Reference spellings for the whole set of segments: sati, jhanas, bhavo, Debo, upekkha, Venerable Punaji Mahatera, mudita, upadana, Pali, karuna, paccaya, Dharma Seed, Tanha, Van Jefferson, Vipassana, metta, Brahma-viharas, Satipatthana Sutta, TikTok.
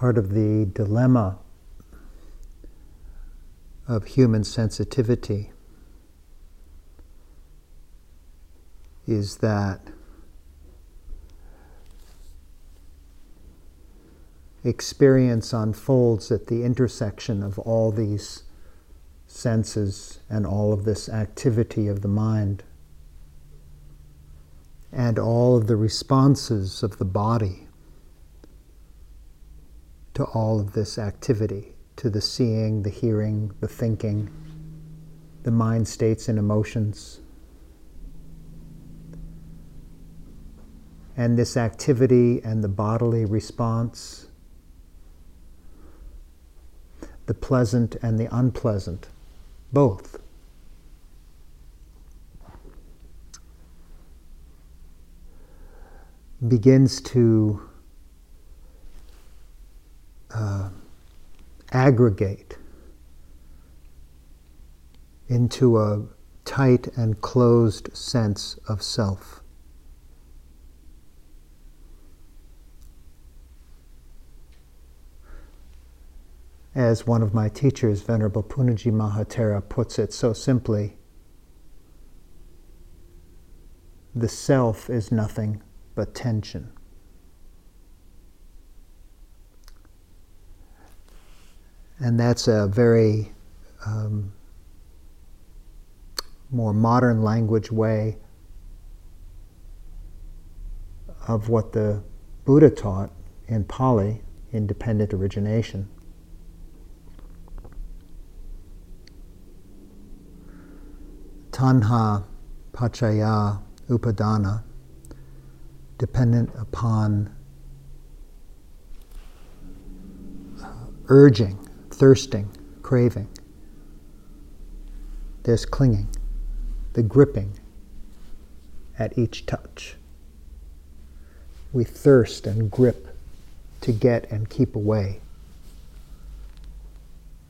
part of the dilemma of human sensitivity is that experience unfolds at the intersection of all these senses and all of this activity of the mind and all of the responses of the body to all of this activity, to the seeing, the hearing, the thinking, the mind states and emotions. And this activity and the bodily response, the pleasant and the unpleasant, both. Begins to aggregate into a tight and closed sense of self. As one of my teachers, Venerable Punaji Mahatera, puts it so simply, the self is nothing but tension. And that's a very more modern language way of what the Buddha taught in Pali, independent origination. Tanha, paccaya, upadana, dependent upon urging, thirsting, craving. There's clinging, the gripping at each touch. We thirst and grip to get and keep away.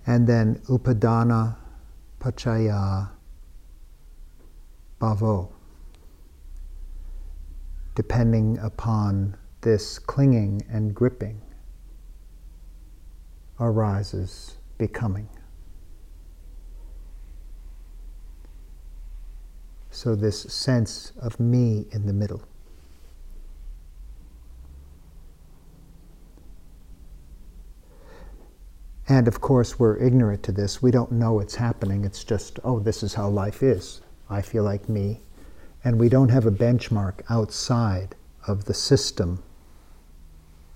And then upadana, paccaya, bhavo, depending upon this clinging and gripping, arises becoming. So this sense of me in the middle. And of course, we're ignorant to this. We don't know it's happening. It's just, oh, this is how life is. I feel like me. And we don't have a benchmark outside of the system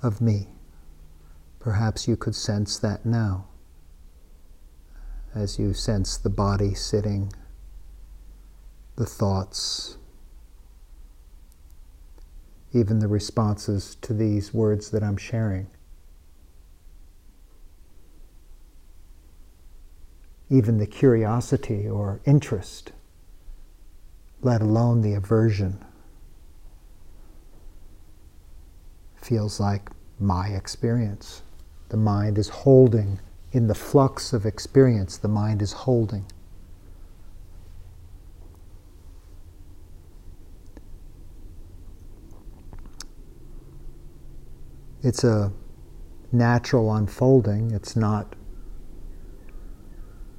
of me. Perhaps you could sense that now, as you sense the body sitting, the thoughts, even the responses to these words that I'm sharing, even the curiosity or interest, let alone the aversion, feels like my experience. The mind is holding, in the flux of experience, the mind is holding. It's a natural unfolding. It's not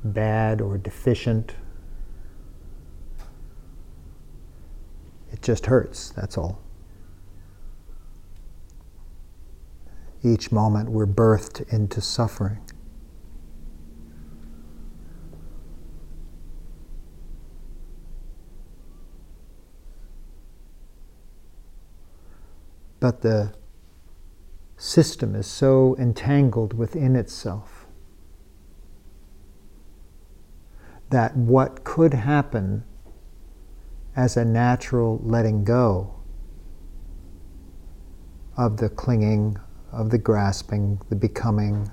bad or deficient. It just hurts, that's all. Each moment we're birthed into suffering. But the system is so entangled within itself that what could happen as a natural letting go of the clinging, of the grasping, the becoming,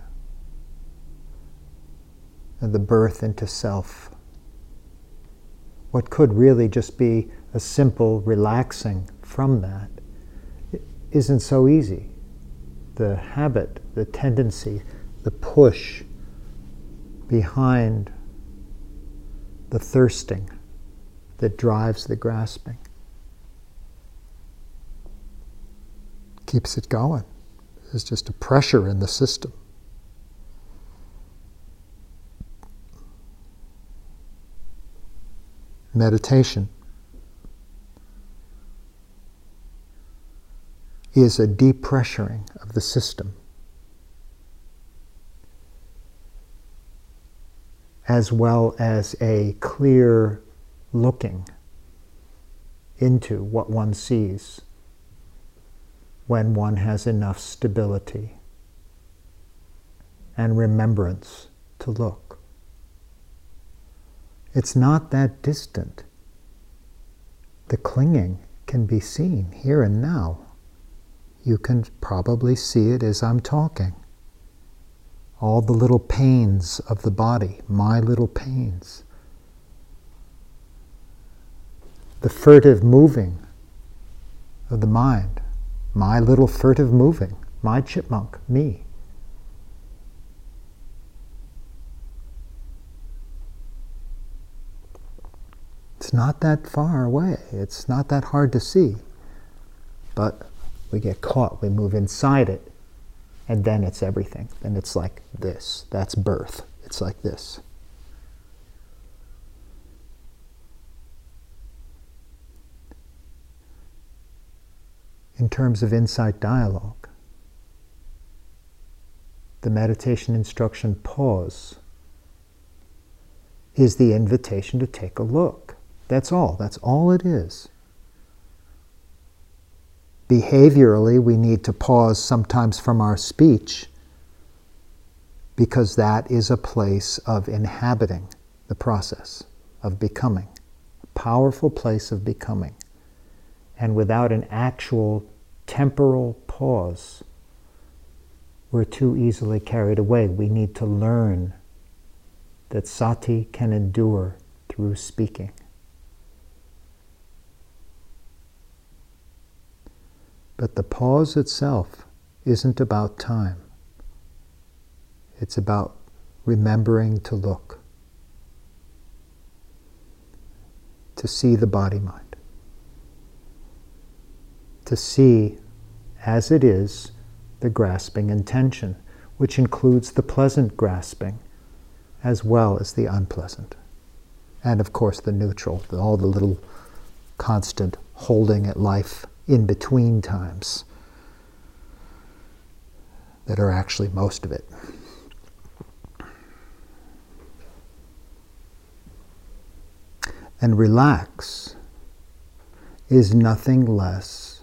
and the birth into self. What could really just be a simple relaxing from that isn't so easy. The habit, the tendency, the push behind the thirsting that drives the grasping keeps it going. There's just a pressure in the system. Meditation is a depressuring of the system. As well as a clear looking into what one sees when one has enough stability and remembrance to look. It's not that distant. The clinging can be seen here and now. You can probably see it as I'm talking. All the little pains of the body, my little pains. The furtive moving of the mind, my little furtive moving, my chipmunk, me. It's not that far away. It's not that hard to see. But we get caught, we move inside it. And then it's everything. Then it's like this. That's birth. It's like this. In terms of insight dialogue, the meditation instruction pause is the invitation to take a look. That's all. That's all it is. Behaviorally, we need to pause sometimes from our speech because that is a place of inhabiting the process of becoming, a powerful place of becoming. And without an actual temporal pause, we're too easily carried away. We need to learn that sati can endure through speaking. But the pause itself isn't about time. It's about remembering to look, to see the body-mind, to see, as it is, the grasping intention, which includes the pleasant grasping as well as the unpleasant. And of course the neutral, all the little constant holding at life in between times that are actually most of it. And relax is nothing less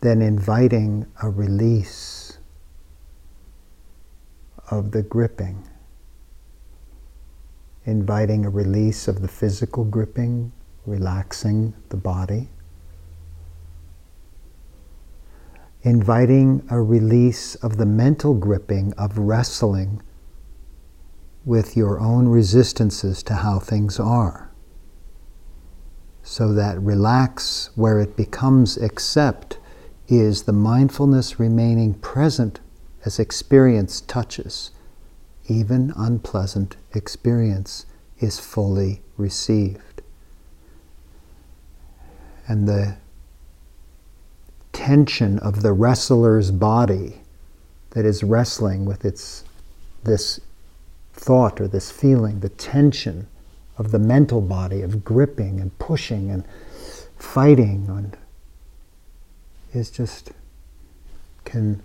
than inviting a release of the gripping, inviting a release of the physical gripping, relaxing the body, inviting a release of the mental gripping of wrestling with your own resistances to how things are, so that relax, where it becomes accept, is the mindfulness remaining present as experience touches. Even unpleasant experience is fully received. And the tension of the wrestler's body that is wrestling with this thought or this feeling, the tension of the mental body of gripping and pushing and fighting, and is just can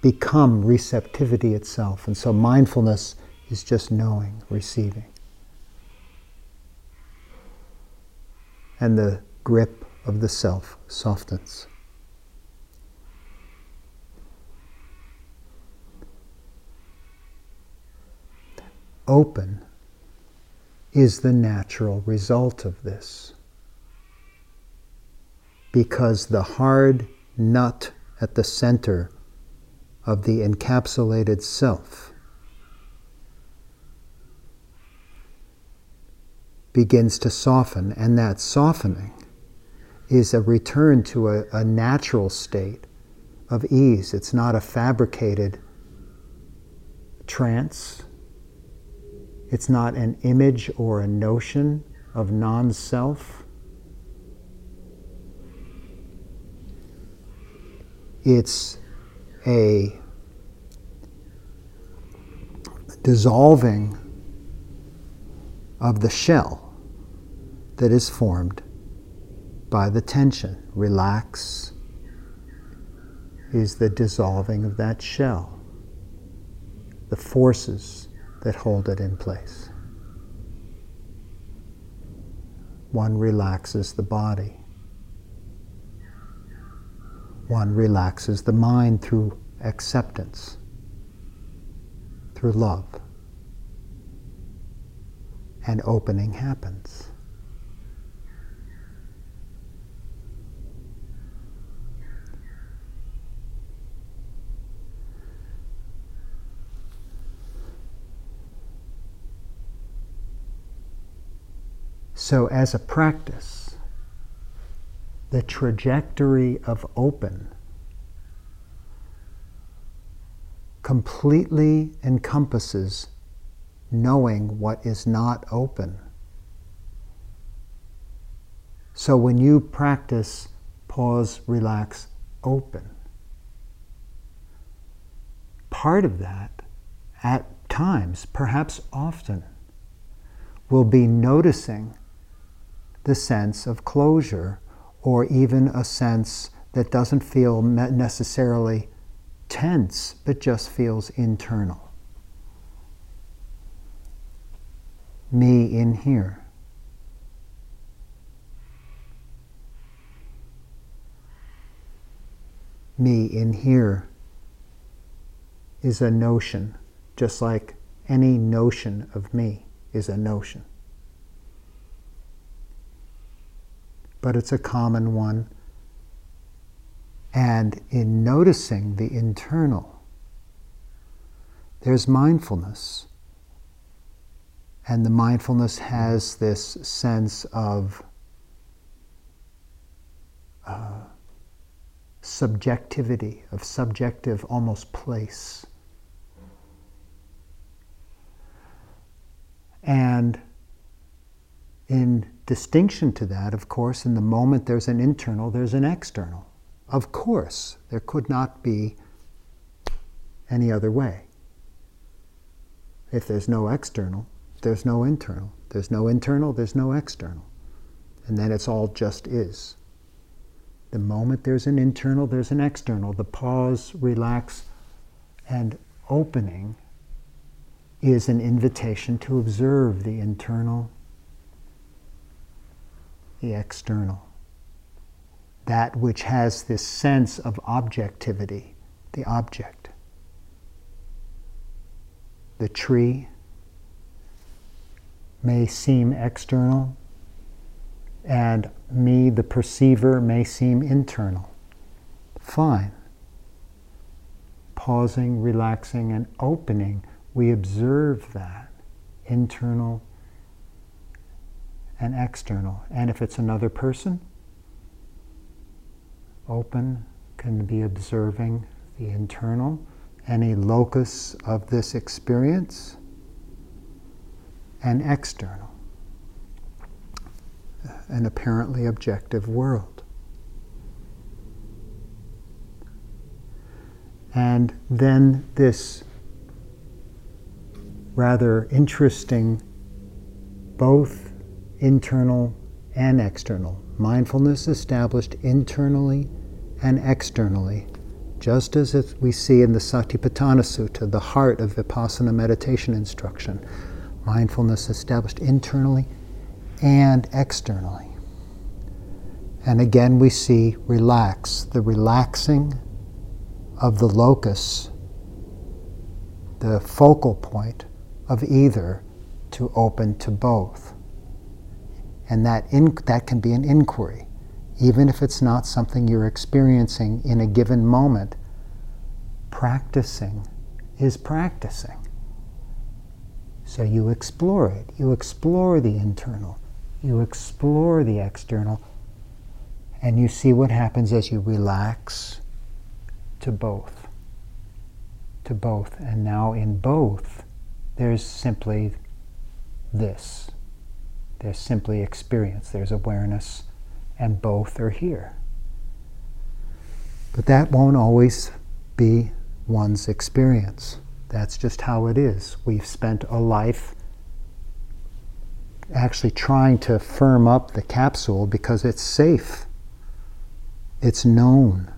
become receptivity itself. And so mindfulness is just knowing, receiving. And the grip of the self softens. Open is the natural result of this, because the hard nut at the center of the encapsulated self begins to soften, and that softening is a return to a natural state of ease. It's not a fabricated trance. It's not an image or a notion of non-self. It's a dissolving of the shell that is formed by the tension. Relax is the dissolving of that shell, the forces that hold it in place. One relaxes the body. One relaxes the mind through acceptance, through love. And opening happens. So as a practice, the trajectory of open completely encompasses knowing what is not open. So when you practice pause, relax, open, part of that, at times, perhaps often, will be noticing the sense of closure, or even a sense that doesn't feel necessarily tense, but just feels internal. Me in here. Me in here is a notion, just like any notion of me is a notion. But it's a common one. And in noticing the internal, there's mindfulness. And the mindfulness has this sense of subjectivity, of subjective almost place. And in distinction to that, of course, in the moment there's an internal, there's an external. Of course, there could not be any other way. If there's no external, there's no internal. There's no internal, there's no external. And then it's all just is. The moment there's an internal, there's an external. The pause, relax, and opening is an invitation to observe the internal, the external. That which has this sense of objectivity, the object. The tree may seem external, and me, the perceiver, may seem internal. Fine. Pausing, relaxing, and opening, we observe that, internal and external. And if it's another person, open can be observing the internal, any locus of this experience, and external, an apparently objective world. And then this rather interesting, both internal and external. Mindfulness established internally and externally, just as we see in the Satipatthana Sutta, the heart of Vipassana meditation instruction. Mindfulness established internally and externally. And again we see relax, the relaxing of the locus, the focal point of either, to open to both. And that can be an inquiry, even if it's not something you're experiencing in a given moment. Practicing is practicing. So you explore it. You explore the internal. You explore the external. And you see what happens as you relax to both. To both. And now in both, there's simply this. There's simply experience. There's awareness. And both are here. But that won't always be one's experience. That's just how it is. We've spent a life actually trying to firm up the capsule because it's safe. It's known.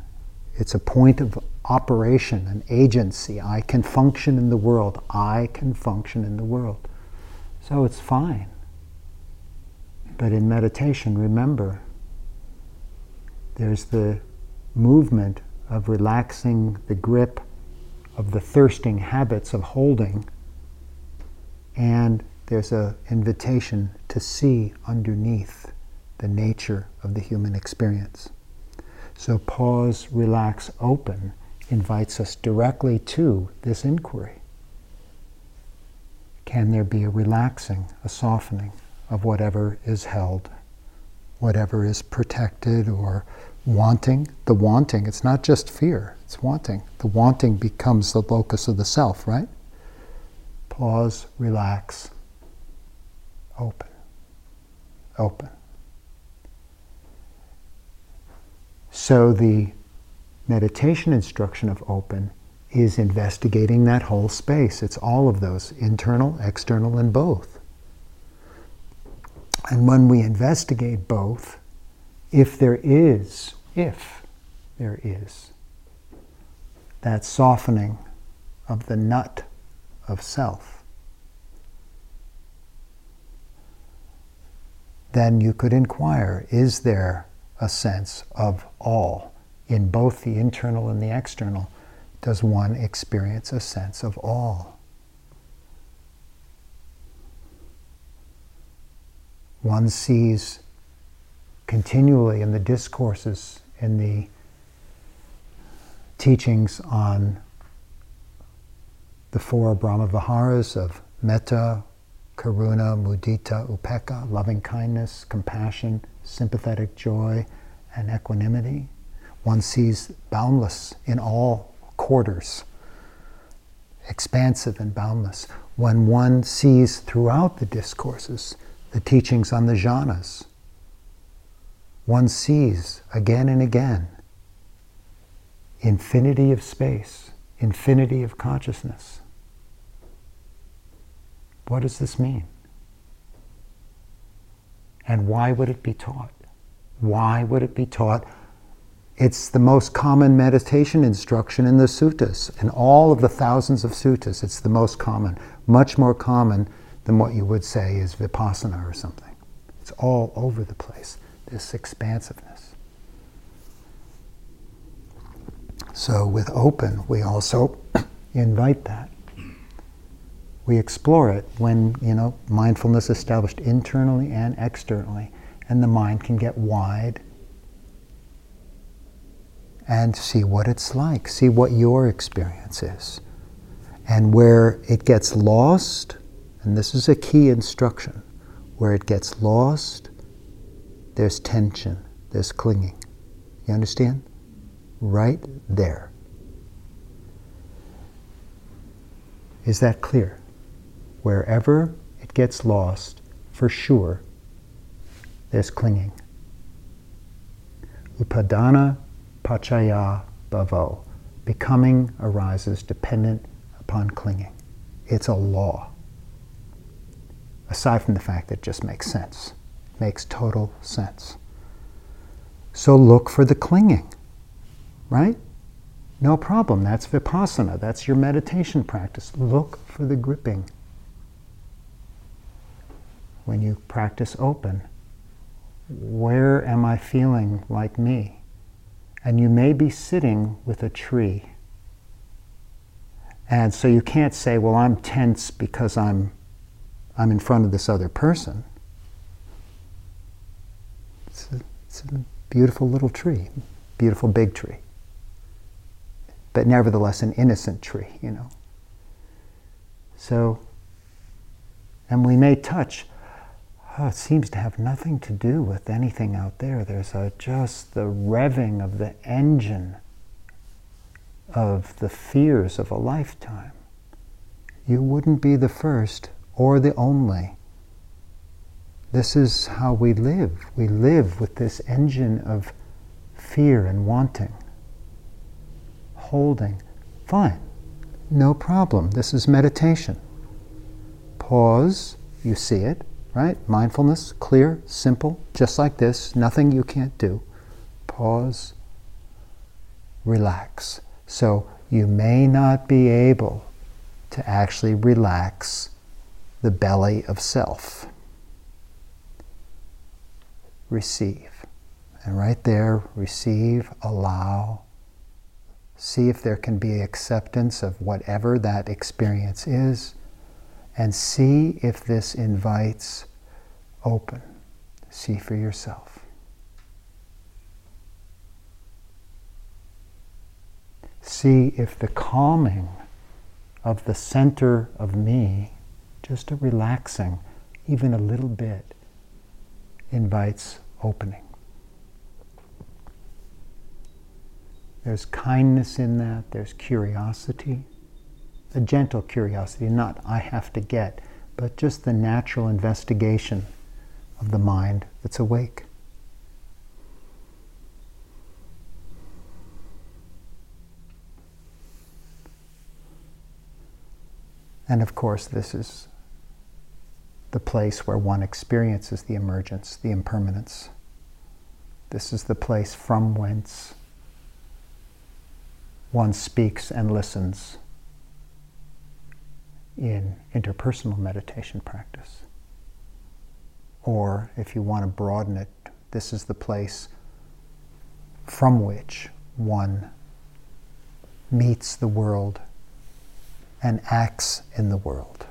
It's a point of operation, an agency. I can function in the world. I can function in the world. So it's fine. But in meditation, remember, there's the movement of relaxing the grip of the thirsting habits of holding, and there's an invitation to see underneath the nature of the human experience. So pause, relax, open invites us directly to this inquiry. Can there be a relaxing, a softening of whatever is held, whatever is protected or wanting? The wanting, it's not just fear, it's wanting. The wanting becomes the locus of the self, right? Pause, relax, open, open. So the meditation instruction of open is investigating that whole space. It's all of those, internal, external, and both. And when we investigate both, if there is, that softening of the nut of self, then you could inquire, is there a sense of all in both the internal and the external? Does one experience a sense of all? One sees continually in the discourses, in the teachings on the four Brahma-viharas of metta, karuna, mudita, upekkha, loving-kindness, compassion, sympathetic joy, and equanimity. One sees boundless in all quarters, expansive and boundless. When one sees throughout the discourses the teachings on the jhanas, one sees again and again infinity of space, infinity of consciousness. What does this mean? And why would it be taught? Why would it be taught? It's the most common meditation instruction in the suttas. In all of the thousands of suttas, it's the most common, much more common than what you would say is Vipassana or something. It's all over the place, this expansiveness. So with open, we also invite that. We explore it when, mindfulness established internally and externally, and the mind can get wide and see what it's like, see what your experience is. And where it gets lost, and this is a key instruction, where it gets lost, there's tension, there's clinging. You understand? Right there. Is that clear? Wherever it gets lost, for sure, there's clinging. Upadana, paccaya, bhavo. Becoming arises dependent upon clinging. It's a law. Aside from the fact that it just makes sense. It makes total sense. So look for the clinging, right? No problem. That's vipassana. That's your meditation practice. Look for the gripping. When you practice open, where am I feeling like me? And you may be sitting with a tree. And so you can't say, well, I'm tense because I'm in front of this other person. It's a beautiful little tree, beautiful big tree. But nevertheless, an innocent tree, So, and we may touch. Oh, it seems to have nothing to do with anything out there. There's just the revving of the engine of the fears of a lifetime. You wouldn't be the first or the only. This is how we live. We live with this engine of fear and wanting. holding, fine, no problem. This is meditation. Pause, you see it, right? Mindfulness, clear, simple, just like this, nothing you can't do. Pause, relax. So you may not be able to actually relax the belly of self. Receive. And right there, receive, allow. See if there can be acceptance of whatever that experience is. And see if this invites open. See for yourself. See if the calming of the center of me, just a relaxing, even a little bit, invites opening. There's kindness in that, there's curiosity, a gentle curiosity, not I have to get, but just the natural investigation of the mind that's awake. And of course, this is the place where one experiences the emergence, the impermanence. This is the place from whence one speaks and listens in interpersonal meditation practice. Or, if you want to broaden it, this is the place from which one meets the world and acts in the world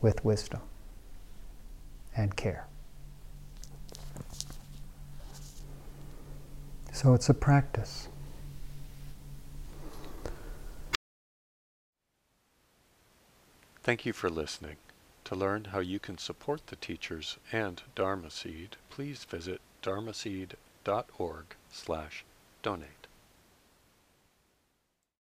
with wisdom and care. So it's a practice. Thank you for listening. To learn how you can support the teachers and Dharma Seed, please visit dharmaseed.org/donate.